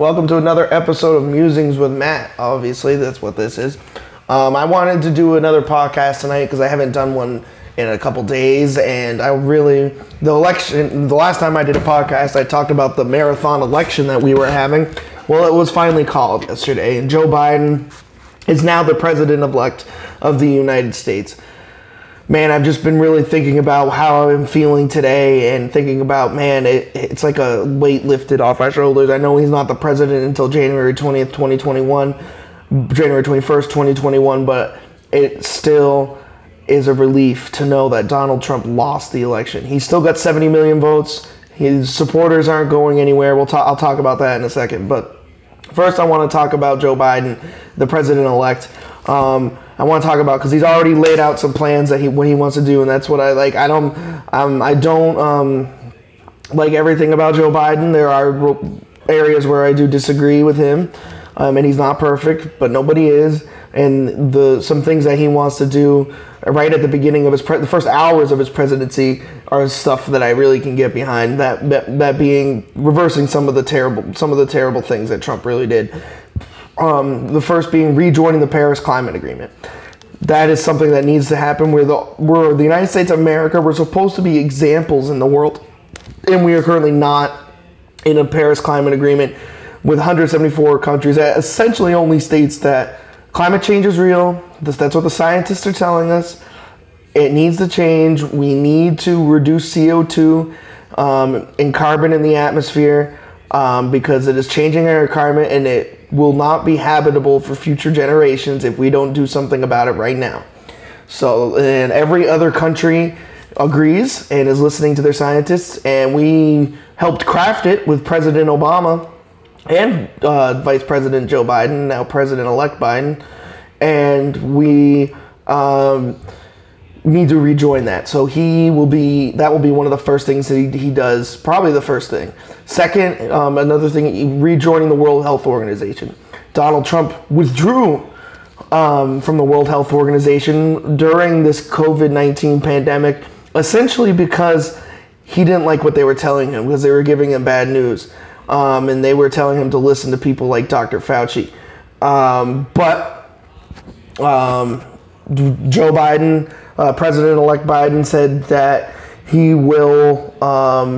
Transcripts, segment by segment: Welcome to another episode of Musings with Matt. Obviously, that's what this is. I wanted to do another podcast tonight because I haven't done one in a couple days, and I really, the last time I did a podcast, I talked about the marathon election that we were having. Well, it was finally called yesterday, and Joe Biden is now the president-elect of the United States. Man, I've just been really thinking about how I'm feeling today and thinking about, man, it's like a weight lifted off my shoulders. I know he's not the president until January 20th, 2021, January 21st, 2021, but it still is a relief to know that Donald Trump lost the election. He still got 70 million votes. His supporters aren't going anywhere. I'll talk about that in a second. But first, I want to talk about Joe Biden, the president-elect. I want to talk about because he's already laid out some plans that he wants to do, and that's what I like. I don't like everything about Joe Biden. There are areas where I do disagree with him, and he's not perfect, but nobody is. And some things that he wants to do right at the beginning of the first hours of his presidency are stuff that I really can get behind. That being reversing some of the terrible things that Trump really did. The first being rejoining the Paris Climate Agreement. That is something that needs to happen. We're the United States of America. We're supposed to be examples in the world, and we are currently not in a Paris Climate Agreement with 174 countries that essentially only states that climate change is real. That's what the scientists are telling us. It needs to change. We need to reduce CO2 and carbon in the atmosphere because it is changing our environment, and it will not be habitable for future generations if we don't do something about it right now. So, and every other country agrees and is listening to their scientists, and we helped craft it with President Obama and Vice President Joe Biden, now President-elect Biden, and we need to rejoin that. So that will be one of the first things that he does, probably the first thing. Second, another thing, rejoining the World Health Organization. Donald Trump withdrew from the World Health Organization during this COVID-19 pandemic, essentially because he didn't like what they were telling him, because they were giving him bad news. And they were telling him to listen to people like Dr. Fauci. Joe Biden, President-elect Biden, said that he will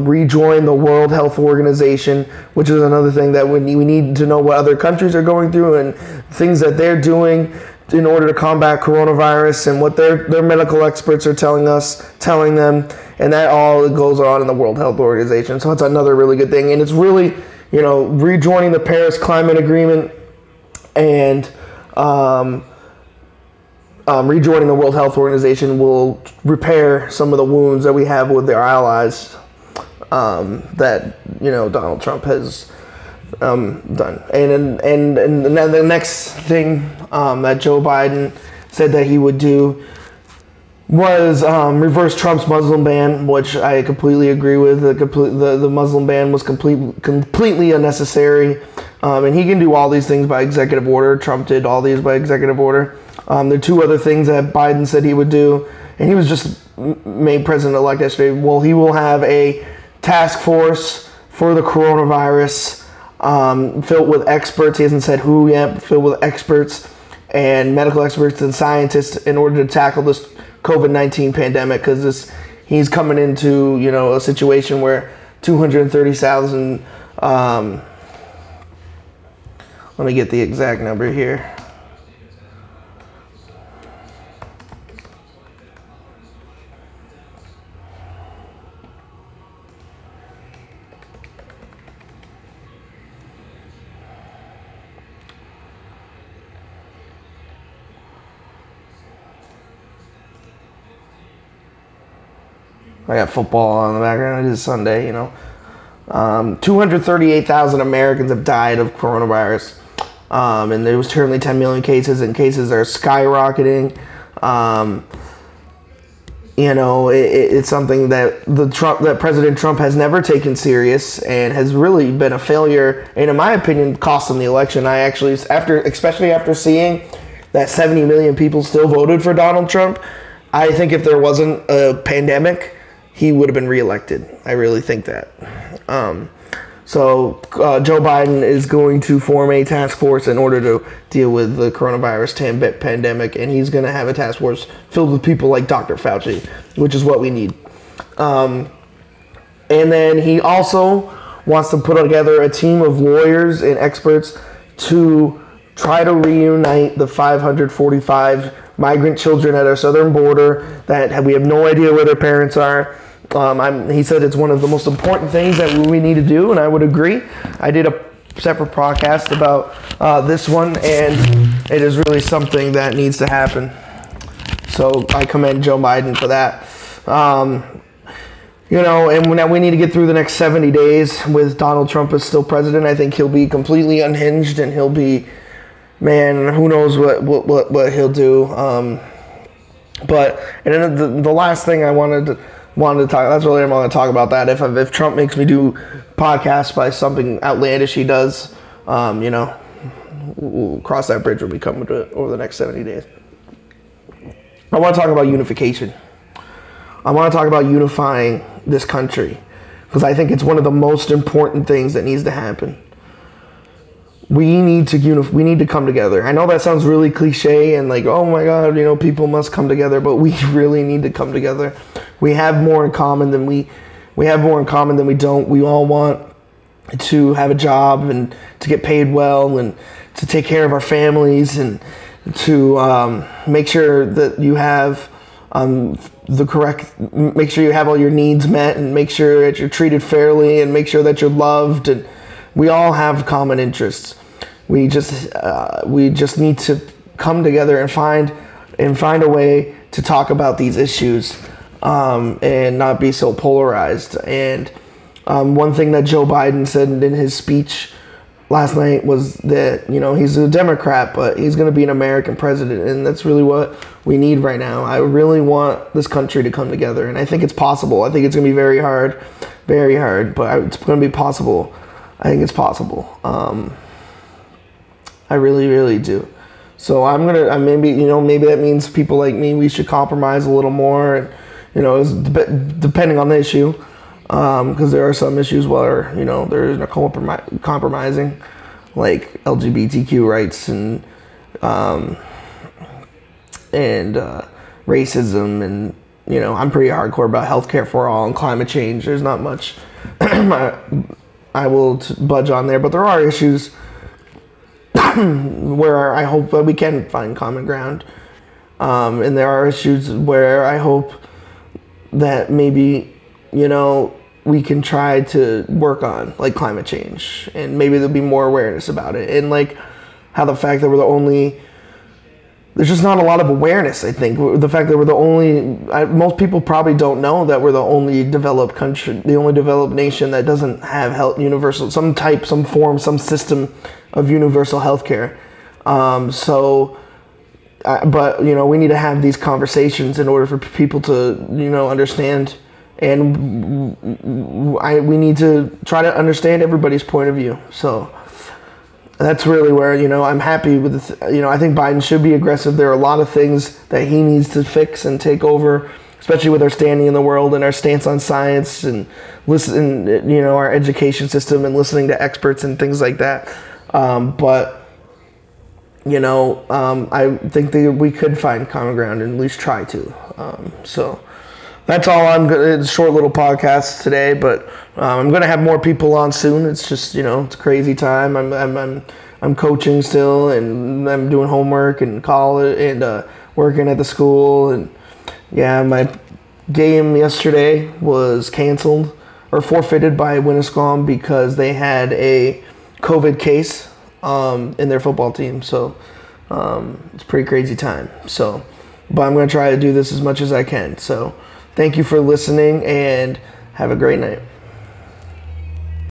rejoin the World Health Organization, which is another thing that we need to know what other countries are going through and things that they're doing in order to combat coronavirus and what their medical experts are telling them, and that all goes on in the World Health Organization. So it's another really good thing, and it's really, you know, rejoining the Paris Climate Agreement and rejoining the World Health Organization will repair some of the wounds that we have with their allies that, you know, Donald Trump has done. And then the next thing that Joe Biden said that he would do was reverse Trump's Muslim ban, which I completely agree with. The Muslim ban was completely unnecessary. And he can do all these things by executive order. Trump did all these by executive order. There are two other things that Biden said he would do, and he was just made president-elect yesterday. Well, he will have a task force for the coronavirus filled with experts. He hasn't said who yet, but filled with experts and medical experts and scientists in order to tackle this COVID-19 pandemic, because he's coming into, you know, a situation where 230,000, let me get the exact number here. I got football on the background. It is Sunday, you know. 238,000 Americans have died of coronavirus. And there was currently 10 million cases, and cases are skyrocketing. You know, it's something that President Trump has never taken serious and has really been a failure, and in my opinion, cost him the election. I actually, especially after seeing that 70 million people still voted for Donald Trump, I think if there wasn't a pandemic, he would have been reelected. I really think that. So Joe Biden is going to form a task force in order to deal with the coronavirus pandemic, and he's going to have a task force filled with people like Dr. Fauci, which is what we need. And then he also wants to put together a team of lawyers and experts to try to reunite the 545 migrant children at our southern border that we have no idea where their parents are. He said it's one of the most important things that we need to do, and I would agree. I did a separate podcast about this one, and it is really something that needs to happen. So I commend Joe Biden for that. And we need to get through the next 70 days with Donald Trump as still president. I think he'll be completely unhinged, and he'll be, man, who knows what he'll do. But the last thing I wanted to talk. That's really what I'm going to talk about. That if Trump makes me do podcasts by something outlandish he does, we'll cross that bridge when we come to it over the next 70 days. I want to talk about unification. I want to talk about unifying this country because I think it's one of the most important things that needs to happen. We need to come together. I know that sounds really cliche and like, oh my God, people must come together, but we really need to come together. We have more in common than we don't. We all want to have a job and to get paid well and to take care of our families and to make sure that you have make sure you have all your needs met and make sure that you're treated fairly and make sure that you're loved, and we all have common interests. We just need to come together and find a way to talk about these issues and not be so polarized. And one thing that Joe Biden said in his speech last night was that he's a Democrat, but he's going to be an American president, and that's really what we need right now. I really want this country to come together, and I think it's possible. I think it's going to be very hard, but it's going to be possible. I think it's possible. I really, really do. So I'm gonna. Maybe that means people like me. We should compromise a little more. And, depending on the issue, because there are some issues where there isn't a compromising, like LGBTQ rights and racism, and I'm pretty hardcore about healthcare for all and climate change. There's not much. I will budge on there, but there are issues where I hope that we can find common ground, and there are issues where I hope that maybe we can try to work on, like climate change, and maybe there'll be more awareness about it, and like how the fact that we're there's just not a lot of awareness. I think the fact that we're most people probably don't know that we're the only developed country, the only developed nation that doesn't have some form, some system of universal health care. But we need to have these conversations in order for people to, understand. And we need to try to understand everybody's point of view. So that's really where, I'm happy with, I think Biden should be aggressive. There are a lot of things that he needs to fix and take over, especially with our standing in the world and our stance on science and our education system and listening to experts and things like that. I think that we could find common ground and at least try to. So that's all I'm going to, short little podcast today, but I'm going to have more people on soon. It's just, it's a crazy time. I'm coaching still, and I'm doing homework and college and working at the school. And yeah, my game yesterday was canceled or forfeited by Winnetka because they had a COVID case in their football team. So it's a pretty crazy time. So, but I'm going to try to do this as much as I can. So thank you for listening, and have a great night.